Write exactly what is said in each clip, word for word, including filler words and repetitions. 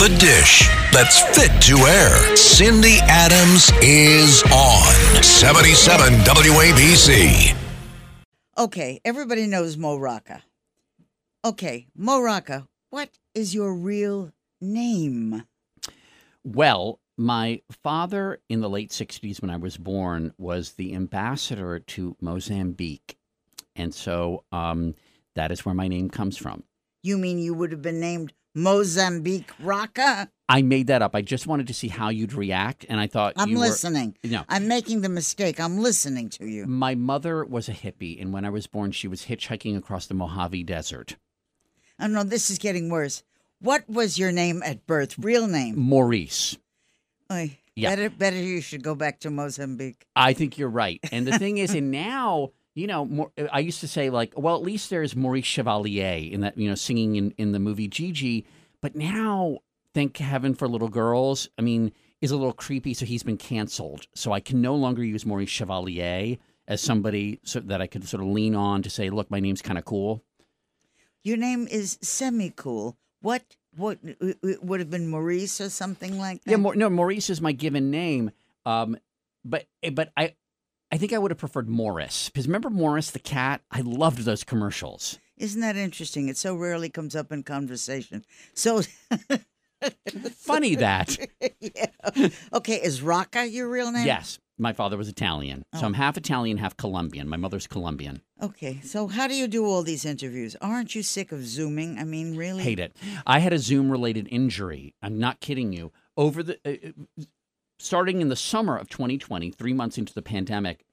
Roll the dish that's fit to air. Cindy Adams is on seventy-seven W A B C. Okay, everybody knows Mo Rocca. Okay, Mo Rocca, what is your real name? Well, my father in the late sixties when I was born was the ambassador to Mozambique. And so um, that is where my name comes from. You mean you would have been named Mozambique Rocca? I made that up. I just wanted to see how you'd react, and I thought I'm you listening. Were, you know, I'm making the mistake. I'm listening to you. My mother was a hippie, and when I was born, she was hitchhiking across the Mojave Desert. Oh, no, this is getting worse. What was your name at birth, real name? Maurice. Oy, yeah. better, better you should go back to Mozambique. I think you're right. And the thing is, and now... You know, I used to say, like, well, at least there's Maurice Chevalier in that, you know, singing in, in the movie Gigi. But now, thank heaven for little girls, I mean, is a little creepy. So he's been canceled. So I can no longer use Maurice Chevalier as somebody so that I could sort of lean on to say, look, my name's kind of cool. Your name is semi-cool. What, what would have been Maurice or something like that? Yeah, no, Maurice is my given name. Um, but but I... I think I would have preferred Morris, because remember Morris the cat? I loved those commercials. Isn't that interesting? It so rarely comes up in conversation. So funny that. Yeah. Okay, is Rocca your real name? Yes. My father was Italian. Oh. So I'm half Italian, half Colombian. My mother's Colombian. Okay. So how do you do all these interviews? Aren't you sick of Zooming? I mean, really? Hate it. I had a Zoom-related injury. I'm not kidding you. Over the... Uh, Starting in the summer of twenty twenty, three months into the pandemic,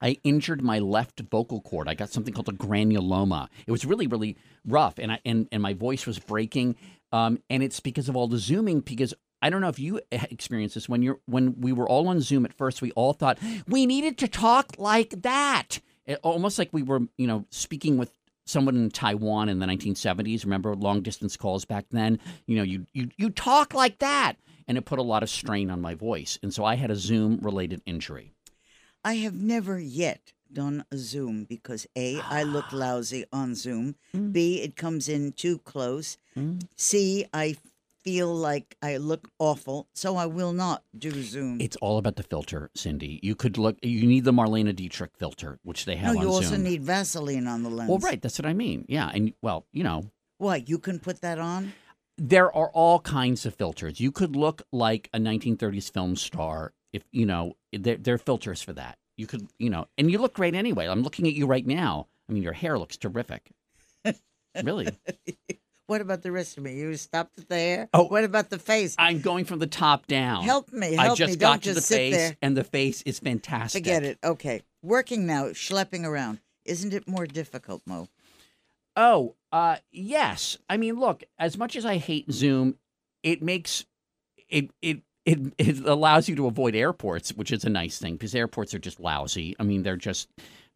I injured my left vocal cord. I got something called a granuloma. It was really, really rough, and I, and, and my voice was breaking. Um, and it's because of all the Zooming, because I don't know if you experienced this. When you're when we were all on Zoom at first, we all thought, we needed to talk like that. It, almost like we were, you know, speaking with someone in Taiwan in the nineteen seventies. Remember long-distance calls back then? You know, you you you talk like that. And it put a lot of strain on my voice. And so I had a Zoom-related injury. I have never yet done a Zoom because, A, I look lousy on Zoom. Mm. B, it comes in too close. Mm. C, I feel like I look awful, so I will not do Zoom. It's all about the filter, Cindy. You could look. You need the Marlena Dietrich filter, which they have no, on Zoom. No, you also need Vaseline on the lens. Well, right. That's what I mean. Yeah. And, well, you know. What? You can put that on? There are all kinds of filters. You could look like a nineteen thirties film star if, you know, there, there are filters for that. You could, you know, and you look great anyway. I'm looking at you right now. I mean, your hair looks terrific. Really. What about the rest of me? You stopped at the hair? Oh, what about the face? I'm going from the top down. Help me. Help I just me. got Don't to just the face, there. And the face is fantastic. Forget it. Okay. Working now, schlepping around. Isn't it more difficult, Mo? Oh, uh, yes. I mean, look, as much as I hate Zoom, it makes it, it it it allows you to avoid airports, which is a nice thing because airports are just lousy. I mean, they're just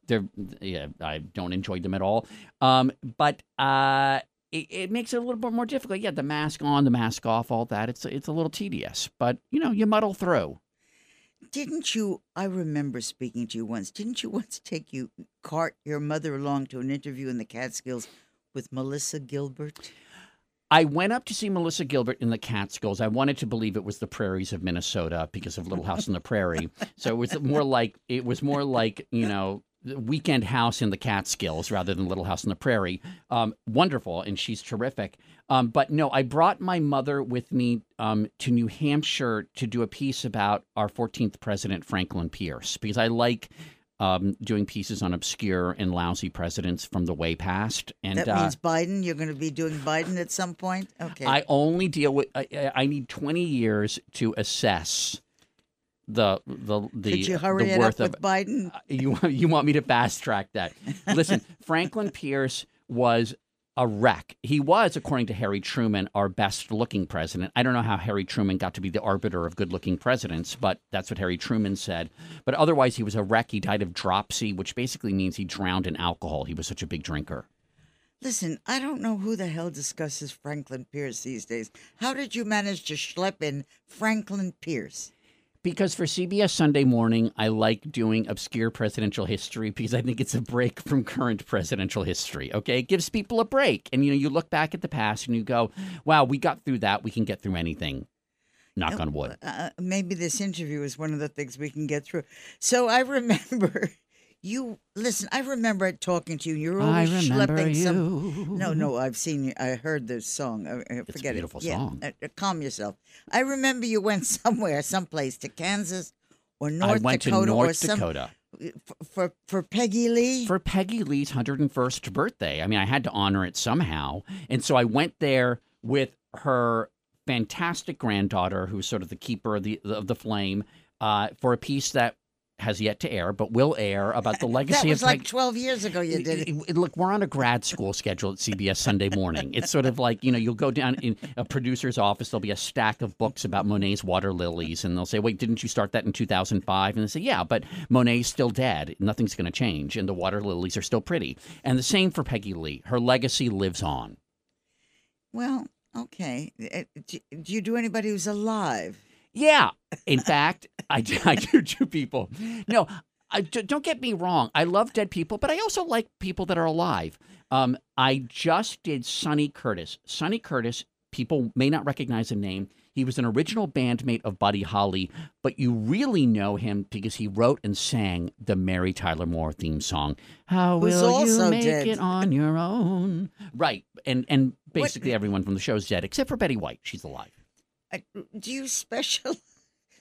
they're yeah, I don't enjoy them at all. Um, but uh, it, it makes it a little bit more difficult. Yeah, the mask on, the mask off, all that. It's it's a little tedious, but you know, you muddle through. Didn't you, I remember speaking to you once, didn't you once take you, cart your mother along to an interview in the Catskills with Melissa Gilbert? I went up to see Melissa Gilbert in the Catskills. I wanted to believe it was the prairies of Minnesota because of Little House on the Prairie. So it was more like, it was more like, you know, Weekend House in the Catskills rather than Little House on the Prairie. Um, wonderful, and she's terrific. Um, but no, I brought my mother with me um, to New Hampshire to do a piece about our fourteenth president, Franklin Pierce, because I like um, doing pieces on obscure and lousy presidents from the way past. And that means uh, Biden. You're going to be doing Biden at some point? Okay. I only deal with I, – I need twenty years to assess – The the the, Could you hurry the it worth up of with Biden. Uh, you you want me to fast track that? Listen, Franklin Pierce was a wreck. He was, according to Harry Truman, our best looking president. I don't know how Harry Truman got to be the arbiter of good looking presidents, but that's what Harry Truman said. But otherwise, he was a wreck. He died of dropsy, which basically means he drowned in alcohol. He was such a big drinker. Listen, I don't know who the hell discusses Franklin Pierce these days. How did you manage to schlep in Franklin Pierce? Because for C B S Sunday Morning, I like doing obscure presidential history because I think it's a break from current presidential history, okay? It gives people a break. And, you know, you look back at the past and you go, wow, we got through that. We can get through anything. Knock on wood. Uh, maybe this interview is one of the things we can get through. So I remember you, listen, I remember talking to you. You're always I schlepping you. some. No, no, I've seen you. I heard this song. I, I it's forget a beautiful it. song. Yeah, uh, calm yourself. I remember you went somewhere, someplace to Kansas or North Dakota. I went Dakota to North some, Dakota. For, for Peggy Lee? For Peggy Lee's one hundred first birthday. I mean, I had to honor it somehow. And so I went there with her fantastic granddaughter, who's sort of the keeper of the of the flame, uh, for a piece that has yet to air, but will air, about the legacy of... That was of like Peg- twelve years ago you did it. it, it look, we're on a grad school schedule at C B S Sunday Morning. It's sort of like, you know, you'll go down in a producer's office, there'll be a stack of books about Monet's water lilies, and they'll say, wait, didn't you start that in two thousand five? And they say, yeah, but Monet's still dead. Nothing's going to change, and the water lilies are still pretty. And the same for Peggy Lee. Her legacy lives on. Well, okay. Do you do anybody who's alive? Yeah. In fact, I, I do two people. No, I, don't get me wrong. I love dead people, but I also like people that are alive. Um, I just did Sonny Curtis. Sonny Curtis, people may not recognize the name. He was an original bandmate of Buddy Holly, but you really know him because he wrote and sang the Mary Tyler Moore theme song. How will you make dead. it on your own? Right. And, and basically what? everyone from the show's dead, except for Betty White. She's alive. I, do you special,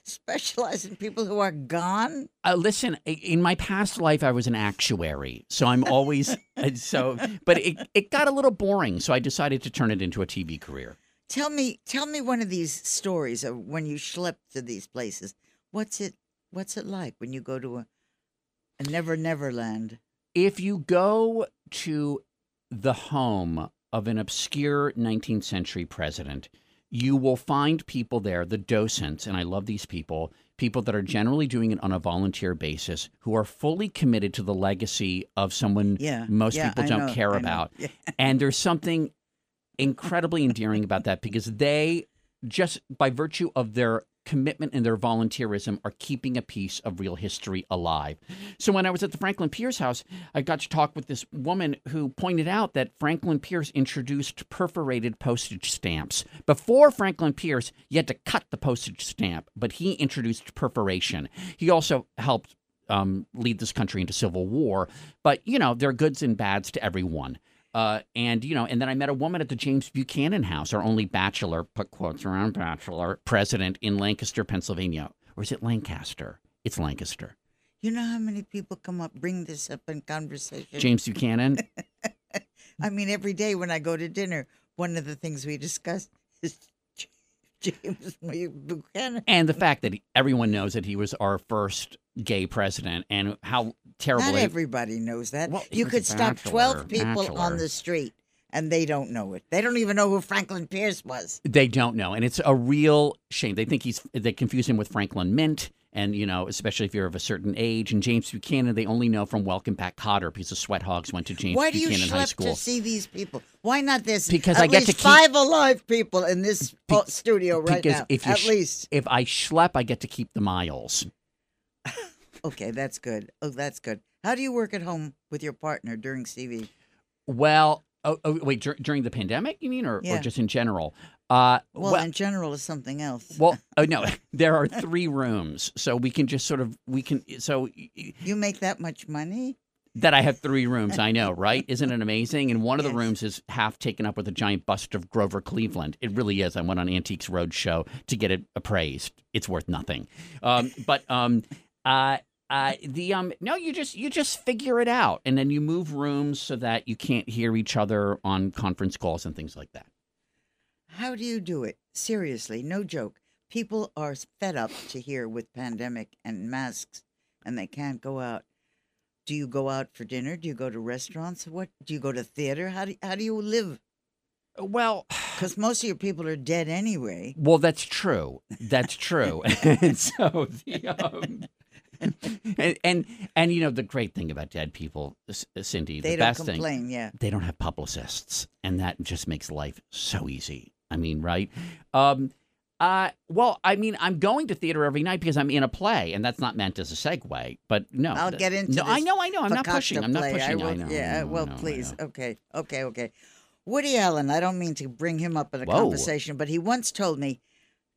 specialize in people who are gone? Uh, listen, in my past life, I was an actuary, so I'm always so. But it it got a little boring, so I decided to turn it into a T V career. Tell me, tell me one of these stories of when you schlepped to these places. What's it? What's it like when you go to a, a Never Never Land? If you go to the home of an obscure nineteenth century president, you will find people there, the docents, and I love these people, people that are generally doing it on a volunteer basis, who are fully committed to the legacy of someone yeah, most yeah, people I don't know, care I about. Yeah. And there's something incredibly endearing about that because they, just by virtue of their commitment and their volunteerism, are keeping a piece of real history alive. So when I was at the Franklin Pierce house, I got to talk with this woman who pointed out that Franklin Pierce introduced perforated postage stamps. Before Franklin Pierce, you had to cut the postage stamp, but he introduced perforation. He also helped um, lead this country into civil war. But, you know, there are goods and bads to everyone. Uh, and, you know, and then I met a woman at the James Buchanan house, our only bachelor, put quotes around bachelor, president in Lancaster, Pennsylvania. Or is it Lancaster? It's Lancaster. You know how many people come up, bring this up in conversation? James Buchanan? I mean, every day when I go to dinner, one of the things we discuss is James Buchanan. And the fact that he, everyone knows that he was our first gay president and how terrible. Not everybody knows that. Well, you could stop bachelor, twelve people bachelor. on the street and they don't know it. They don't even know who Franklin Pierce was. They don't know. And it's a real shame. They think he's, they confuse him with Franklin Mint. And, you know, especially if you're of a certain age. And James Buchanan, they only know from Welcome Back Cotter because the Sweat Hogs went to James Buchanan High School. Why do you schlep to see these people? Why not this? Because I get to keep five alive people in this be- studio right now. If you at sh- least. If I schlep, I get to keep the miles. Okay, that's good. Oh, that's good. How do you work at home with your partner during C V? Well, oh, oh, wait, dur- during the pandemic, you mean, or, yeah. or just in general? Uh, well, well, in general is something else. Well, oh, no, there are three rooms, so we can just sort of, we can, so. You make that much money? That I have three rooms, I know, right? Isn't it amazing? And one yes. of the rooms is half taken up with a giant bust of Grover Cleveland. It really is. I went on Antiques Roadshow to get it appraised. It's worth nothing. Um, but, um, uh, Uh, the um no you just you just figure it out, and then you move rooms so that you can't hear each other on conference calls and things like that. How do you do it? Seriously, no joke. People are fed up to here with pandemic and masks, and they can't go out. Do you go out for dinner? Do you go to restaurants? What do you go to theater? How do how do you live? Well, because most of your people are dead anyway. Well, that's true. That's true. And so the um. and, and and you know the great thing about dead people, Cindy, they the don't best complain, thing, yeah. they don't have publicists, and that just makes life so easy. I mean, right? Um, Uh, well, I mean, I'm going to theater every night because I'm in a play, and that's not meant as a segue. But no, I'll get into. No, this I know, I know. I'm not pushing. I'm not pushing. I will, I know, yeah. I know, well, I know, please. I know. Okay. Okay. Okay. Woody Allen. I don't mean to bring him up in a Whoa. conversation, but he once told me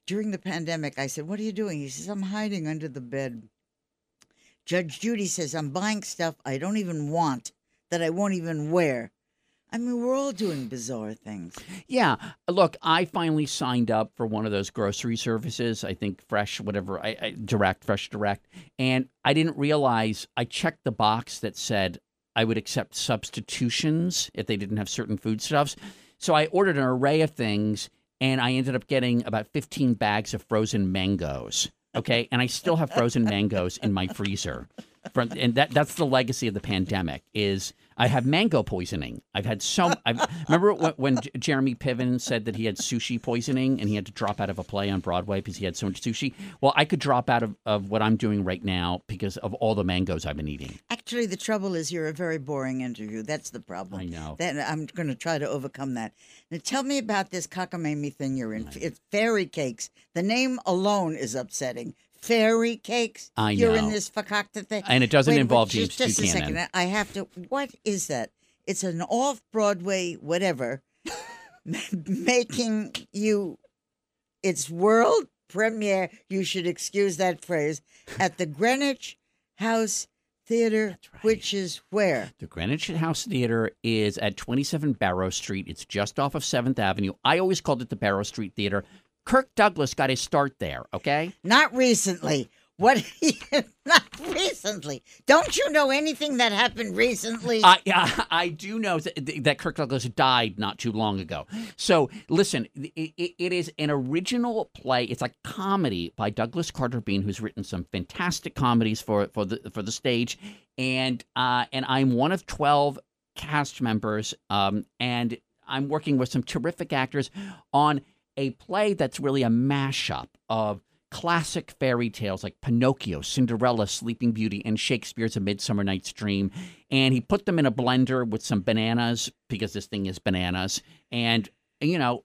during the pandemic. I said, "What are you doing?" He says, "I'm hiding under the bed." Judge Judy says, "I'm buying stuff I don't even want that I won't even wear." I mean, we're all doing bizarre things. Yeah. Look, I finally signed up for one of those grocery services. I think Fresh, whatever, I, I Direct, Fresh Direct. And I didn't realize, I checked the box that said I would accept substitutions if they didn't have certain foodstuffs. So I ordered an array of things, and I ended up getting about fifteen bags of frozen mangoes. Okay, and I still have frozen mangoes in my freezer. From, and that that's the legacy of the pandemic is I have mango poisoning. I've had so – I remember when, when Jeremy Piven said that he had sushi poisoning and he had to drop out of a play on Broadway because he had so much sushi? Well, I could drop out of, of what I'm doing right now because of all the mangoes I've been eating. Actually, the trouble is you're a very boring interview. That's the problem. I know. That, I'm going to try to overcome that. Now, tell me about this cockamamie thing you're in. Right. It's Fairy Cakes. The name alone is upsetting. Fairy Cakes. I know. You're in this fakakta thing. And it doesn't Wait, involve James Buchanan. Just a second. I have to. What is that? It's an off-Broadway whatever making you its world premiere. You should excuse that phrase at the Greenwich House Theater, right. Which is where? The Greenwich House Theater is at twenty-seven Barrow Street. It's just off of seventh Avenue. I always called it the Barrow Street Theater. Kirk Douglas got his start there, okay? Not recently. What? Not recently. Don't you know anything that happened recently? I, I, I do know th that Kirk Douglas died not too long ago. So, listen, it, it is an original play. It's a comedy by Douglas Carter Beane, who's written some fantastic comedies for for the for the stage, and uh, and I'm one of twelve cast members, um, and I'm working with some terrific actors on a play that's really a mashup of classic fairy tales like Pinocchio, Cinderella, Sleeping Beauty, and Shakespeare's A Midsummer Night's Dream. And he put them in a blender with some bananas, because this thing is bananas. And, you know,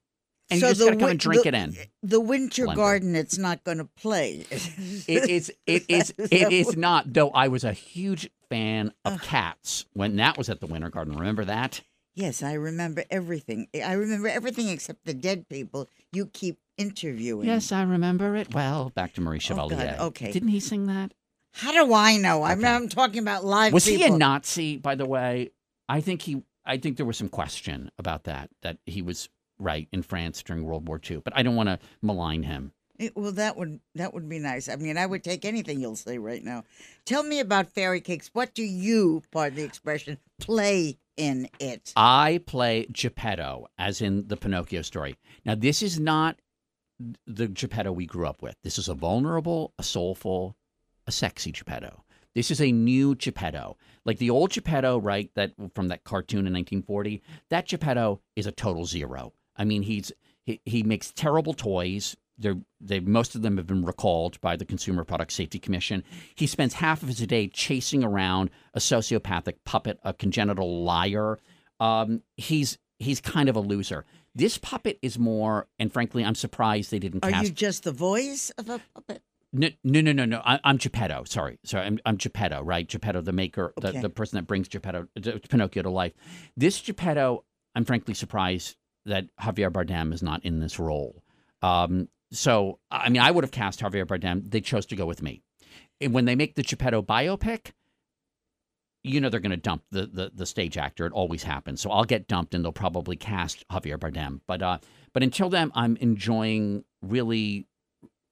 and so you just got to come and drink the, it in. The Winter blender. Garden, it's not going to play. it is It is. It is not, though I was a huge fan of Cats when that was at the Winter Garden. Remember that? Yes, I remember everything. I remember everything except the dead people you keep interviewing. Yes, I remember it well. Back to Maurice Chevalier. Oh, okay. Didn't he sing that? How do I know? Okay. I'm, I'm talking about live Was people. He a Nazi, by the way? I think he. I think there was some question about that, that he was right in France during World War Two. But I don't want to malign him. It, well, that would that would be nice. I mean, I would take anything you'll say right now. Tell me about Fairy Cakes. What do you, pardon the expression, play in it? I play Geppetto, as in the Pinocchio story. Now, this is not the Geppetto we grew up with. This is a vulnerable, a soulful, a sexy Geppetto. This is a new Geppetto. Like the old Geppetto, right, that from that cartoon in nineteen forty, that Geppetto is a total zero. I mean, he's he, he makes terrible toys. They're, they most of them have been recalled by the Consumer Product Safety Commission. He spends half of his day chasing around a sociopathic puppet, a congenital liar. Um, he's he's kind of a loser. This puppet is more, and frankly, I'm surprised they didn't. Are cast you just the voice of a puppet? No, no, no, no, no. I, I'm Geppetto. Sorry, sorry. I'm, I'm Geppetto, right? Geppetto, the maker, okay. the, the person that brings Geppetto, Pinocchio to life. This Geppetto, I'm frankly surprised that Javier Bardem is not in this role. Um, So, I mean, I would have cast Javier Bardem. They chose to go with me. And when they make the Geppetto biopic, you know they're going to dump the, the the stage actor. It always happens. So I'll get dumped, and they'll probably cast Javier Bardem. But uh, but until then, I'm enjoying really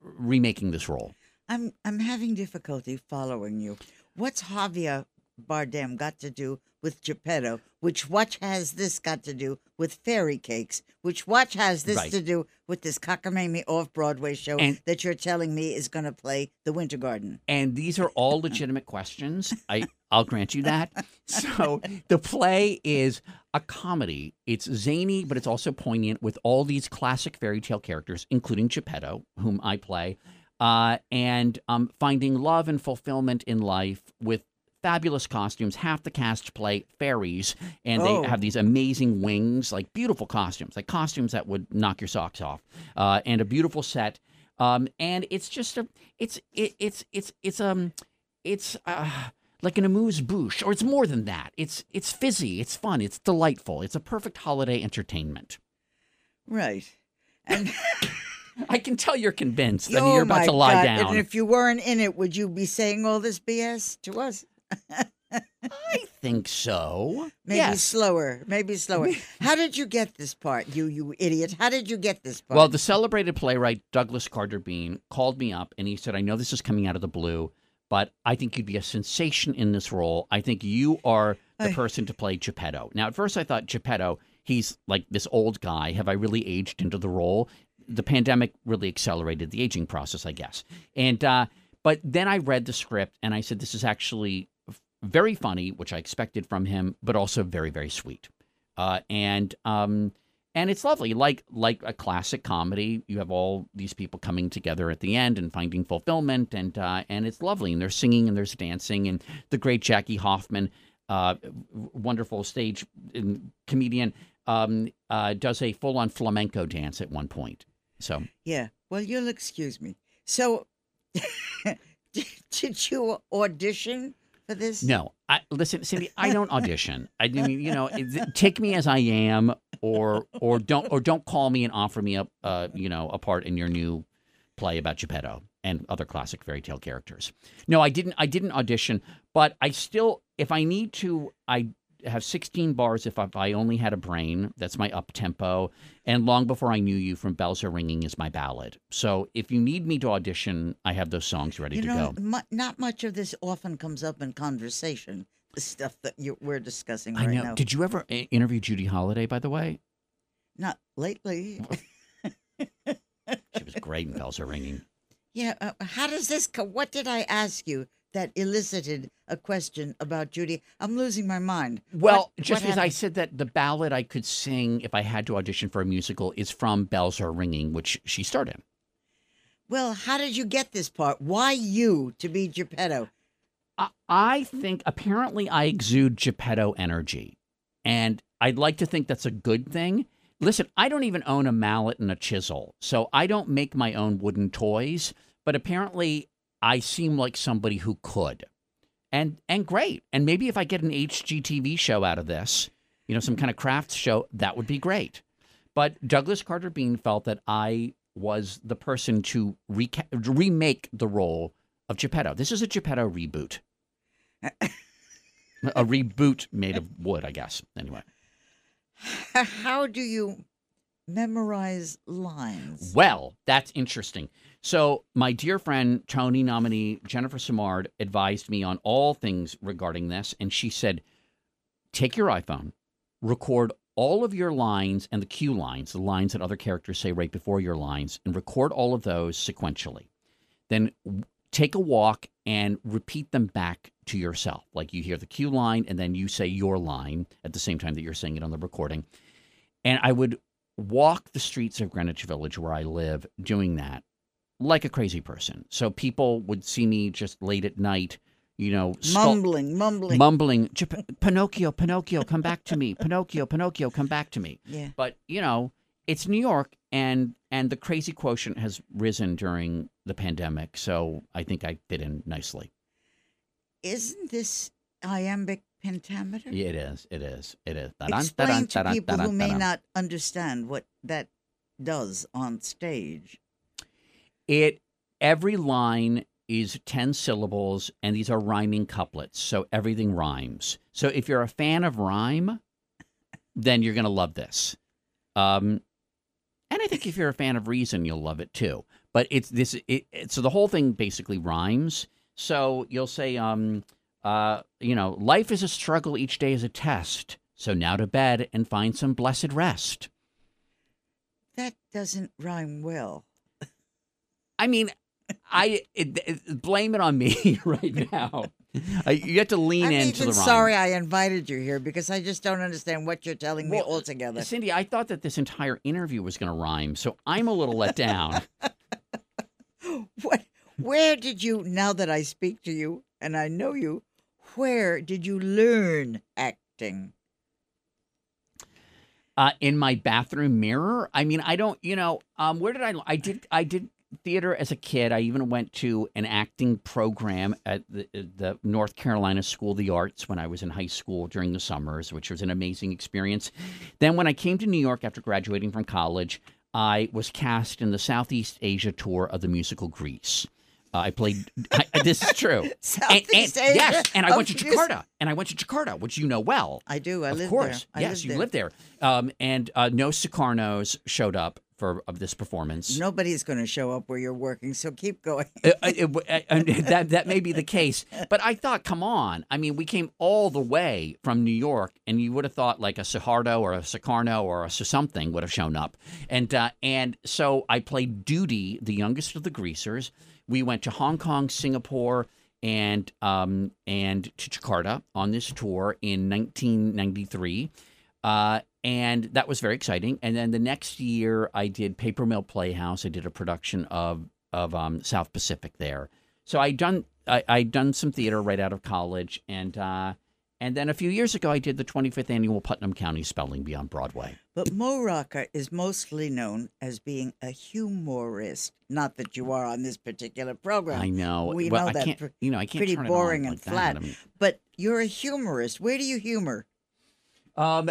remaking this role. I'm I'm having difficulty following you. What's Javier Bardem got to do with Geppetto? Which what has this got to do with Fairy Cakes? Which what has this right. to do with this cockamamie off-Broadway show and, that you're telling me is going to play The Winter Garden? And these are all legitimate questions. I, I'll grant you that. So the play is a comedy. It's zany, but it's also poignant with all these classic fairy tale characters, including Geppetto, whom I play, uh, and um, finding love and fulfillment in life with fabulous costumes. Half the cast play fairies, and oh. they have these amazing wings, like beautiful costumes, like costumes that would knock your socks off, uh, and a beautiful set. Um, and it's just a, it's it, it's it's it's um, it's uh, like an amuse-bouche, or it's more than that. It's it's fizzy, it's fun, it's delightful. It's a perfect holiday entertainment. Right, and. I can tell you're convinced that oh you're about to lie God. down. And if you weren't in it, would you be saying all this B S to us? I think so. Maybe yes. slower. Maybe slower. How did you get this part, you you idiot? How did you get this part? Well, the celebrated playwright Douglas Carter Beane called me up and he said, I know this is coming out of the blue, but I think you'd be a sensation in this role. I think you are the I... person to play Geppetto. Now, at first I thought Geppetto, he's like this old guy. Have I really aged into the role? The pandemic really accelerated the aging process, I guess. And uh, but then I read the script and I said, this is actually very funny, which I expected from him, but also very, very sweet. Uh, and um, and it's lovely, like like a classic comedy. You have all these people coming together at the end and finding fulfillment, and uh, and it's lovely. And they're singing and there's dancing, and the great Jackie Hoffman, uh, wonderful stage comedian, um, uh, does a full-on flamenco dance at one point. So yeah, well, you'll excuse me. So, did, did you audition for this? No, I, listen, Cindy, I don't audition. I mean, you know, take me as I am, or or don't or don't call me and offer me a uh, you know a part in your new play about Geppetto and other classic fairy tale characters. No, I didn't. I didn't audition, but I still, if I need to, I. have sixteen bars if I only had a brain. That's my up tempo. And Long Before I Knew You from Bells Are Ringing is my ballad. So if you need me to audition, I have those songs ready you to know, go. Mu not much of this often comes up in conversation, the stuff that you, we're discussing right I know. now. Did you ever interview Judy Holliday, by the way? Not lately. She was great in Bells Are Ringing. Yeah. Uh, how does this co- what did I ask you that elicited a question about Judy? I'm losing my mind. Well, what, just as I said that the ballad I could sing if I had to audition for a musical is from Bells Are Ringing, which she starred in. Well, how did you get this part? Why you to be Geppetto? I, I think apparently I exude Geppetto energy, and I'd like to think that's a good thing. Listen, I don't even own a mallet and a chisel, so I don't make my own wooden toys, but apparently I seem like somebody who could, and and great. And maybe if I get an H G T V show out of this, you know, some kind of craft show, that would be great. But Douglas Carter Beane felt that I was the person to reca remake the role of Geppetto. This is a Geppetto reboot. A reboot made of wood, I guess. Anyway. How do you memorize lines? Well, that's interesting. So my dear friend, Tony nominee Jennifer Simard, advised me on all things regarding this. And she said, take your iPhone, record all of your lines and the cue lines, the lines that other characters say right before your lines, and record all of those sequentially. Then take a walk and repeat them back to yourself. Like you hear the cue line and then you say your line at the same time that you're saying it on the recording. And I would walk the streets of Greenwich Village where I live doing that, like a crazy person. So people would see me just late at night, you know, mumbling, mumbling, mumbling, Pinocchio, Pinocchio, come back to me, Pinocchio, Pinocchio, come back to me. Yeah. But, you know, it's New York, and and the crazy quotient has risen during the pandemic. So I think I fit in nicely. Isn't this iambic pentameter? Yeah, it is. It is. It is. Explain to people who may not understand what that does on stage. It every line is ten syllables, and these are rhyming couplets, so everything rhymes. So if you're a fan of rhyme, then you're going to love this. Um, and I think if you're a fan of reason, you'll love it too. But it's this. It, it, so the whole thing basically rhymes. So you'll say, um, uh, you know, life is a struggle, each day is a test. So now to bed and find some blessed rest. That doesn't rhyme well. I mean, I it, it, blame it on me right now. I, you have to lean I'm into even the rhyme. Sorry I invited you here because I just don't understand what you're telling well, me altogether. Cindy, I thought that this entire interview was going to rhyme, so I'm a little let down. What? Where did you, now that I speak to you and I know you, where did you learn acting? Uh, in my bathroom mirror. I mean, I don't, you know, um, where did I, I did, I did theater as a kid. I even went to an acting program at the, the North Carolina School of the Arts when I was in high school during the summers, which was an amazing experience. Then when I came to New York after graduating from college, I was cast in the Southeast Asia tour of the musical Grease. Uh, I played, I, this is true. Southeast and, and, Asia? Yes, and I oh, went to Jakarta. And I went to Jakarta, which you know well. I do, I live there. Of course, yes, you live there. Um, and uh, no Sukarnos showed up for of this performance. Nobody's going to show up where you're working, so keep going. uh, it, uh, and that, that may be the case. But I thought, come on. I mean, we came all the way from New York, and you would have thought like a Suharto or a Sukarno or a something would have shown up. And, uh, and so I played Duty, the youngest of the Greasers. We went to Hong Kong, Singapore, and um, and to Jakarta on this tour in nineteen ninety-three, uh, and that was very exciting. And then the next year, I did Paper Mill Playhouse. I did a production of of um, South Pacific there. So I done I I'd done some theater right out of college, and uh, and then a few years ago, I did the twenty-fifth annual Putnam County Spelling Bee on Broadway. But Mo Rocca is mostly known as being a humorist. Not that you are on this particular program. I know. We well, know I that. Can't, you know, I can't pretty turn boring it on and like flat. I mean, but you're a humorist. Where do you humor? Um,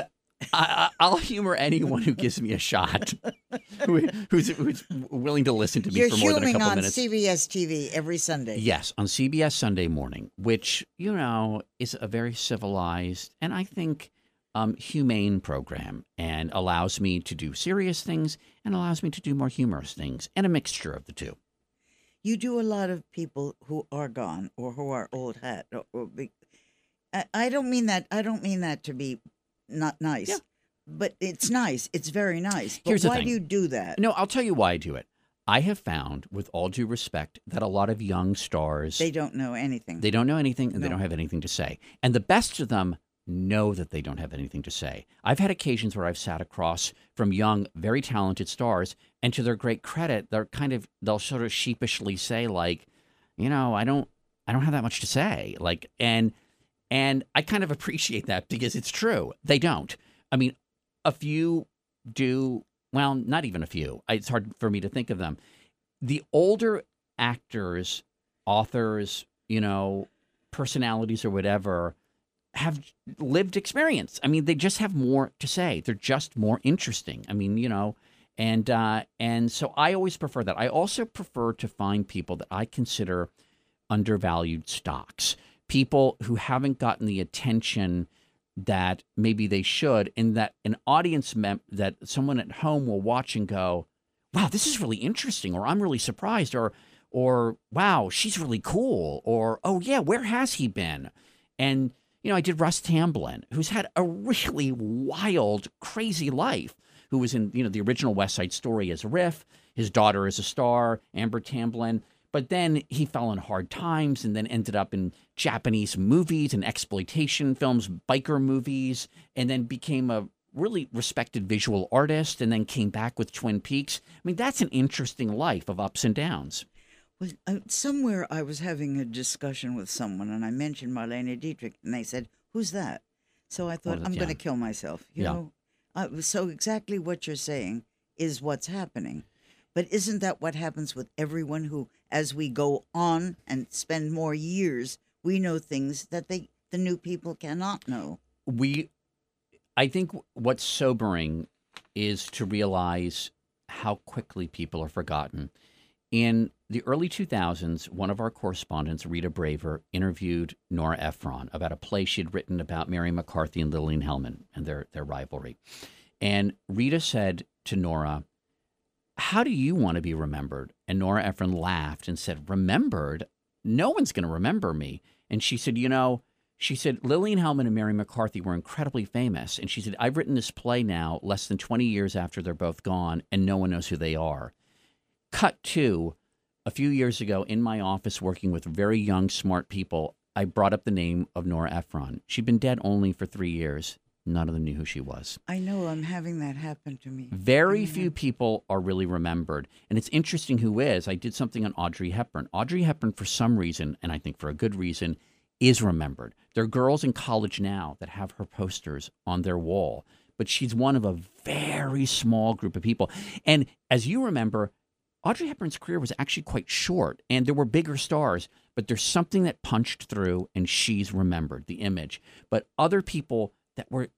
I, I'll humor anyone who gives me a shot, who, who's, who's willing to listen to me you're for more than a couple minutes. You're huming on C B S T V every Sunday. Yes, on C B S Sunday Morning, which, you know, is a very civilized and I think Um, humane program and allows me to do serious things and allows me to do more humorous things and a mixture of the two. You do a lot of people who are gone or who are old hat. Or, or be, I, I don't mean that. I don't mean that to be not nice, yeah. But it's nice. It's very nice. But Here's why the thing. do you do that? No, I'll tell you why I do it. I have found, with all due respect, that a lot of young stars, they don't know anything. They don't know anything and no. They don't have anything to say. And the best of them know that they don't have anything to say. I've had occasions where I've sat across from young, very talented stars, and to their great credit, they're kind of they'll sort of sheepishly say, like, you know, I don't, I don't have that much to say, like, and and I kind of appreciate that because it's true. They don't. I mean, a few do. Well, not even a few. It's hard for me to think of them. The older actors, authors, you know, personalities or whatever, have lived experience. I mean, they just have more to say. They're just more interesting. I mean, you know, and uh, and so I always prefer that. I also prefer to find people that I consider undervalued stocks, people who haven't gotten the attention that maybe they should, and that an audience mem- that someone at home will watch and go, wow, this is really interesting, or I'm really surprised, or or wow, she's really cool, or oh yeah, where has he been? And you know, I did Russ Tamblyn, who's had a really wild, crazy life, who was in, you know, the original West Side Story as Riff. His daughter is a star, Amber Tamblyn. But then he fell in hard times and then ended up in Japanese movies and exploitation films, biker movies, and then became a really respected visual artist and then came back with Twin Peaks. I mean, that's an interesting life of ups and downs. Somewhere I was having a discussion with someone, and I mentioned Marlene Dietrich, and they said, who's that? So I thought, well, I'm yeah. going to kill myself. You yeah. know, uh, so exactly what you're saying is what's happening. But isn't that what happens with everyone who, as we go on and spend more years, we know things that they, the new people cannot know? We, I think what's sobering is to realize how quickly people are forgotten. In the early two thousands, one of our correspondents, Rita Braver, interviewed Nora Ephron about a play she had written about Mary McCarthy and Lillian Hellman and their, their rivalry. And Rita said to Nora, how do you want to be remembered? And Nora Ephron laughed and said, remembered? No one's going to remember me. And she said, you know, she said, Lillian Hellman and Mary McCarthy were incredibly famous. And she said, I've written this play now less than twenty years after they're both gone and no one knows who they are. Cut to a few years ago in my office working with very young, smart people, I brought up the name of Nora Ephron. She'd been dead only for three years. None of them knew who she was. I know. I'm having that happen to me. Very mm-hmm. few people are really remembered. And it's interesting who is. I did something on Audrey Hepburn. Audrey Hepburn, for some reason, and I think for a good reason, is remembered. There are girls in college now that have her posters on their wall, but she's one of a very small group of people. And as you remember, Audrey Hepburn's career was actually quite short, and there were bigger stars, but there's something that punched through, and she's remembered, the image. But other people that were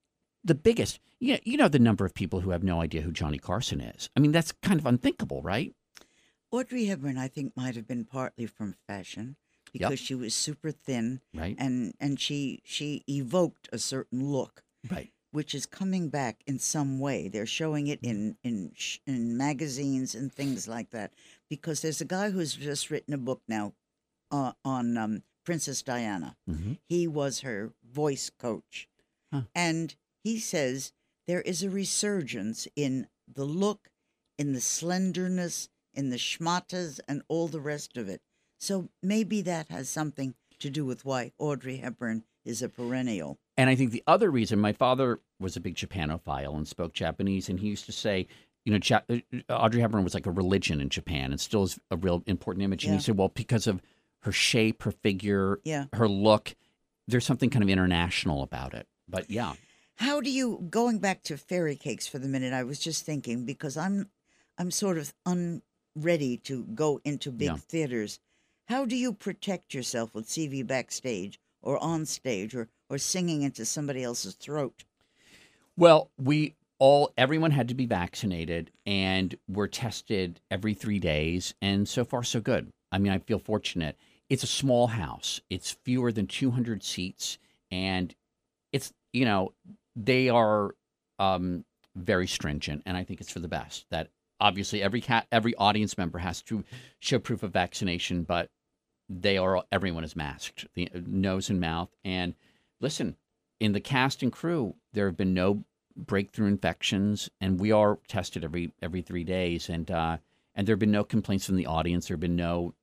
the biggest, you know, you know the number of people who have no idea who Johnny Carson is. I mean, that's kind of unthinkable, right? Audrey Hepburn, I think, might have been partly from fashion, because yep. she was super thin, right. and, and she she evoked a certain look. Right. Which is coming back in some way. They're showing it in, in in magazines and things like that. Because there's a guy who's just written a book now uh, on um, Princess Diana. Mm-hmm. He was her voice coach. Huh. And he says there is a resurgence in the look, in the slenderness, in the schmattas, and all the rest of it. So maybe that has something to do with why Audrey Hepburn is a perennial. And I think the other reason, my father was a big Japanophile and spoke Japanese, and he used to say, you know, ja- Audrey Hepburn was like a religion in Japan and still is a real important image. And yeah. he said, well, because of her shape, her figure, yeah. her look, there's something kind of international about it. But yeah. How do you, going back to Fairy Cakes for the minute, I was just thinking, because I'm I'm sort of unready to go into big yeah. theaters. How do you protect yourself with C V backstage or on stage or or singing into somebody else's throat? Well, we all, everyone had to be vaccinated and were tested every three days. And so far, so good. I mean, I feel fortunate. It's a small house. It's fewer than two hundred seats. And it's, you know, they are um, very stringent. And I think it's for the best that obviously every cat, every audience member has to show proof of vaccination, but they are, everyone is masked, the nose and mouth. And listen, in the cast and crew, there have been no breakthrough infections, and we are tested every every three days. And uh, and there have been no complaints from the audience. There have been no,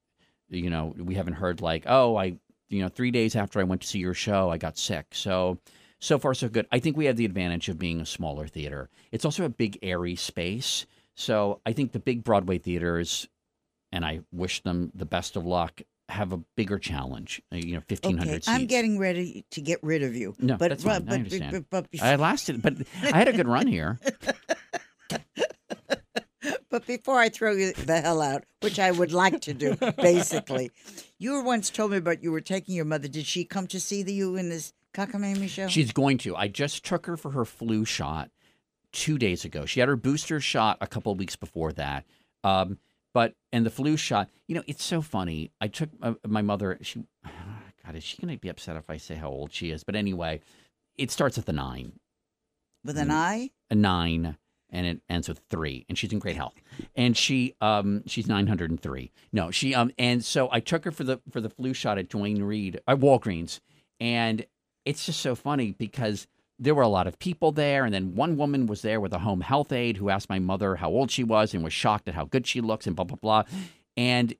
you know, we haven't heard like, oh, I, you know, three days after I went to see your show, I got sick. So, so far, so good. I think we have the advantage of being a smaller theater. It's also a big, airy space. So I think the big Broadway theaters, and I wish them the best of luck, have a bigger challenge, you know, fifteen hundred okay, seats. I'm getting ready to get rid of you. No, but, that's fine. But, I understand. But, but before... I lasted, but I had a good run here. But before I throw you the hell out, which I would like to do, basically, you once told me about you were taking your mother. Did she come to see the, you in this cockamamie show? She's going to. I just took her for her flu shot two days ago. She had her booster shot a couple of weeks before that. Um But, and the flu shot, you know, it's so funny. I took my, my mother, she, God, is she going to be upset if I say how old she is? But anyway, it starts with a nine. With an I? A nine, and it ends with three. And she's in great health. And she, um, she's nine hundred three. No, she, um, and so I took her for the, for the flu shot at Duane Reade, at Walgreens. And it's just so funny because there were a lot of people there, and then one woman was there with a home health aide who asked my mother how old she was and was shocked at how good she looks and blah, blah, blah. And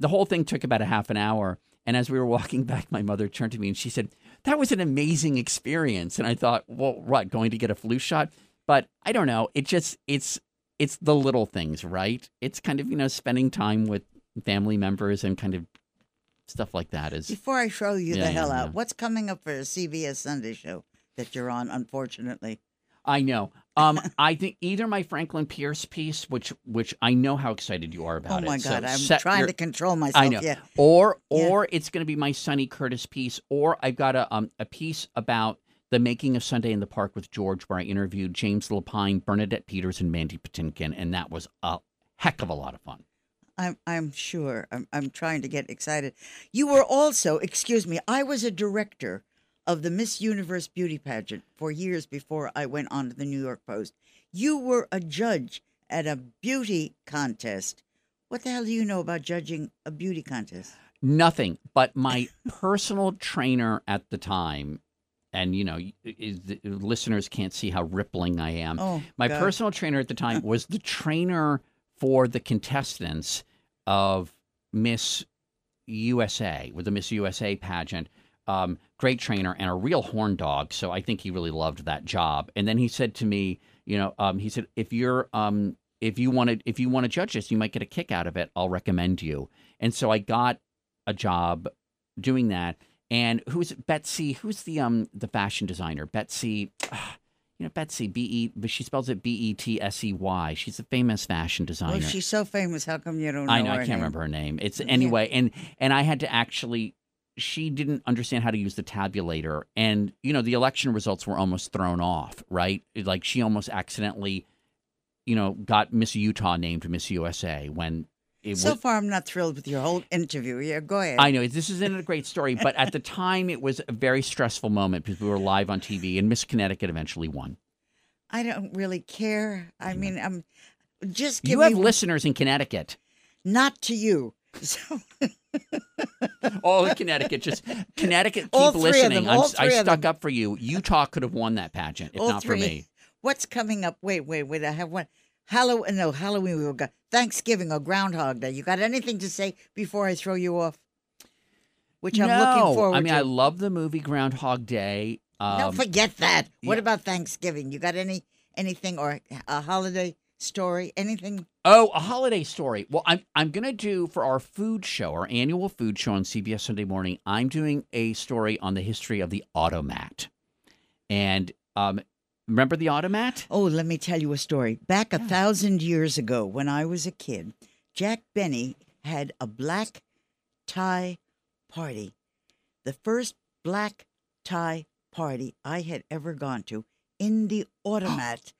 the whole thing took about a half an hour. And as we were walking back, my mother turned to me and she said, that was an amazing experience. And I thought, well, what, going to get a flu shot? But I don't know. It just, it's, it's the little things, right? It's kind of, you know, spending time with family members and kind of stuff like that. Is Before I throw you yeah, the hell yeah, out, yeah. what's coming up for a C B S Sunday show that you're on, unfortunately? I know. Um, I think either my Franklin Pierce piece, which which I know how excited you are about. Oh my it. God, so I'm trying your, to control myself. I know. Yeah. Or or yeah. it's going to be my Sonny Curtis piece, or I've got a um a piece about the making of Sunday in the Park with George, where I interviewed James Lapine, Bernadette Peters, and Mandy Patinkin, and that was a heck of a lot of fun. I'm I'm sure. I'm I'm trying to get excited. You were also, excuse me, I was a director of the Miss Universe beauty pageant for years before I went on to the New York Post. You were a judge at a beauty contest. What the hell do you know about judging a beauty contest? Nothing, but my personal trainer at the time, and you know, listeners can't see how rippling I am. Oh, my God. Personal trainer at the time was the trainer for the contestants of Miss U S A, with the Miss U S A pageant. Um, great trainer and a real horn dog, so I think he really loved that job. And then he said to me, you know, um, he said, if you're, um, if you want to, if you want to judge this, you might get a kick out of it. I'll recommend you. And so I got a job doing that, And who's Betsy? Who's the um the fashion designer? Betsy, uh, you know Betsy B E, but she spells it B E T S E Y. She's a famous fashion designer. Oh, she's so famous. How come you don't know? I know. Her I can't name? remember her name. It's anyway, and and I had to actually. She didn't understand how to use the tabulator, and you know the election results were almost thrown off, right? Like she almost accidentally, you know, got Miss Utah named Miss U S A when. It so was, far, I'm not thrilled with your whole interview. Yeah, go ahead. I know. This isn't a great story, but at the time, it was a very stressful moment because we were live on T V, and Miss Connecticut eventually won. I don't really care. I mean, I'm just give You have me... listeners in Connecticut. Not to you. So... All in Connecticut. Just Connecticut, keep All three listening. Of them. All I'm, three I of stuck them. up for you. Utah could have won that pageant, if All not three. for me. What's coming up? Wait, wait, wait. I have one. Halloween, no, Halloween, we will go. Thanksgiving or Groundhog Day. You got anything to say before I throw you off? Which I'm no. looking forward to. I mean, to. I love the movie Groundhog Day. Um, Don't forget that. Yeah. What about Thanksgiving? You got any anything or a holiday story? Anything? Oh, a holiday story. Well, I'm, I'm going to do for our food show, our annual food show on C B S Sunday Morning, I'm doing a story on the history of the automat. And, um, remember the automat? Oh, let me tell you a story. Back a yeah. thousand years ago, when I was a kid, Jack Benny had a black tie party. The first black tie party I had ever gone to in the automat.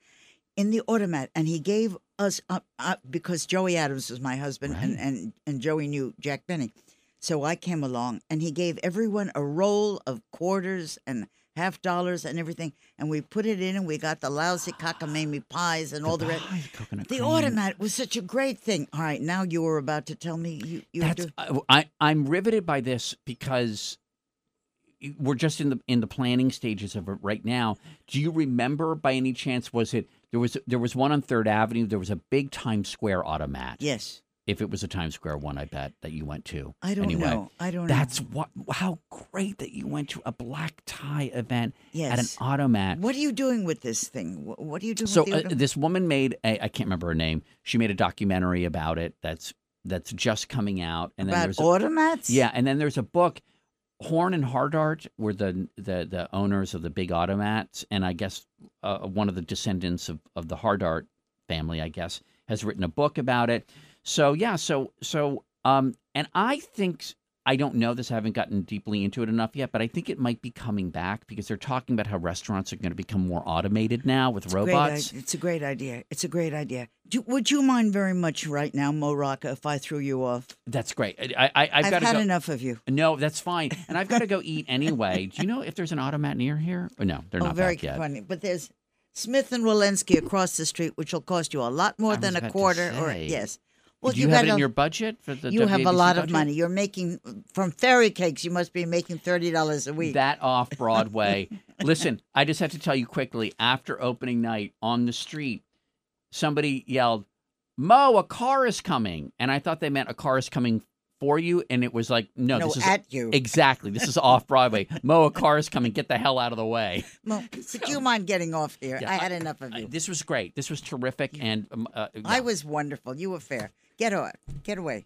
in the automat. And he gave us, uh, uh, because Joey Adams was my husband, right. and, and, and Joey knew Jack Benny. So I came along, and he gave everyone a roll of quarters and half dollars and everything, and we put it in, and we got the lousy cockamamie pies and the all the rest. The cream. automat was such a great thing. All right, now you were about to tell me you. you That's, do- I, I, I'm riveted by this because we're just in the in the planning stages of it right now. Do you remember by any chance? Was it there was there was one on Third Avenue? There was a big Times Square automat. Yes. If it was a Times Square one, I bet, that you went to. I don't anyway, know. I don't that's know. That's what. How great that you went to a black tie event yes. at an automat. What are you doing with this thing? What are you doing so, with the autom- uh, this woman made, a, I can't remember her name, she made a documentary about it that's that's just coming out. And about then automats? A, yeah, and then there's a book, Horn and Hardart were the, the, the owners of the big automats, and I guess uh, one of the descendants of, of the Hardart family, I guess, has written a book about it. So, yeah, so, so, um, and I think, I don't know this, I haven't gotten deeply into it enough yet, but I think it might be coming back because they're talking about how restaurants are going to become more automated now with it's robots. A it's a great idea. It's a great idea. Do, would you mind very much right now, Mo Rocca, if I threw you off? That's great. I, I, I've, I've got had go. enough of you. No, that's fine. And I've got to go eat anyway. Do you know if there's an automat near here? Or no, they're oh, not back yet. Oh, very funny. But there's Smith and Walensky across the street, which will cost you a lot more I than a quarter. Or yes. Well, Do you, you have it in a, your budget for the You W A B C have a lot budget? Of money. You're making, from Fairy Cakes, you must be making thirty dollars a week. That off-Broadway. Listen, I just have to tell you quickly, after opening night on the street, somebody yelled, Mo, a car is coming. And I thought they meant a car is coming for you. And it was like, no, no this is- at you. Exactly. This is off-Broadway. Mo, a car is coming. Get the hell out of the way. Mo, so, would you mind getting off here? Yeah, I had I, enough of you. I, this was great. This was terrific. And uh, yeah. I was wonderful. You were fair. Get away. Get away.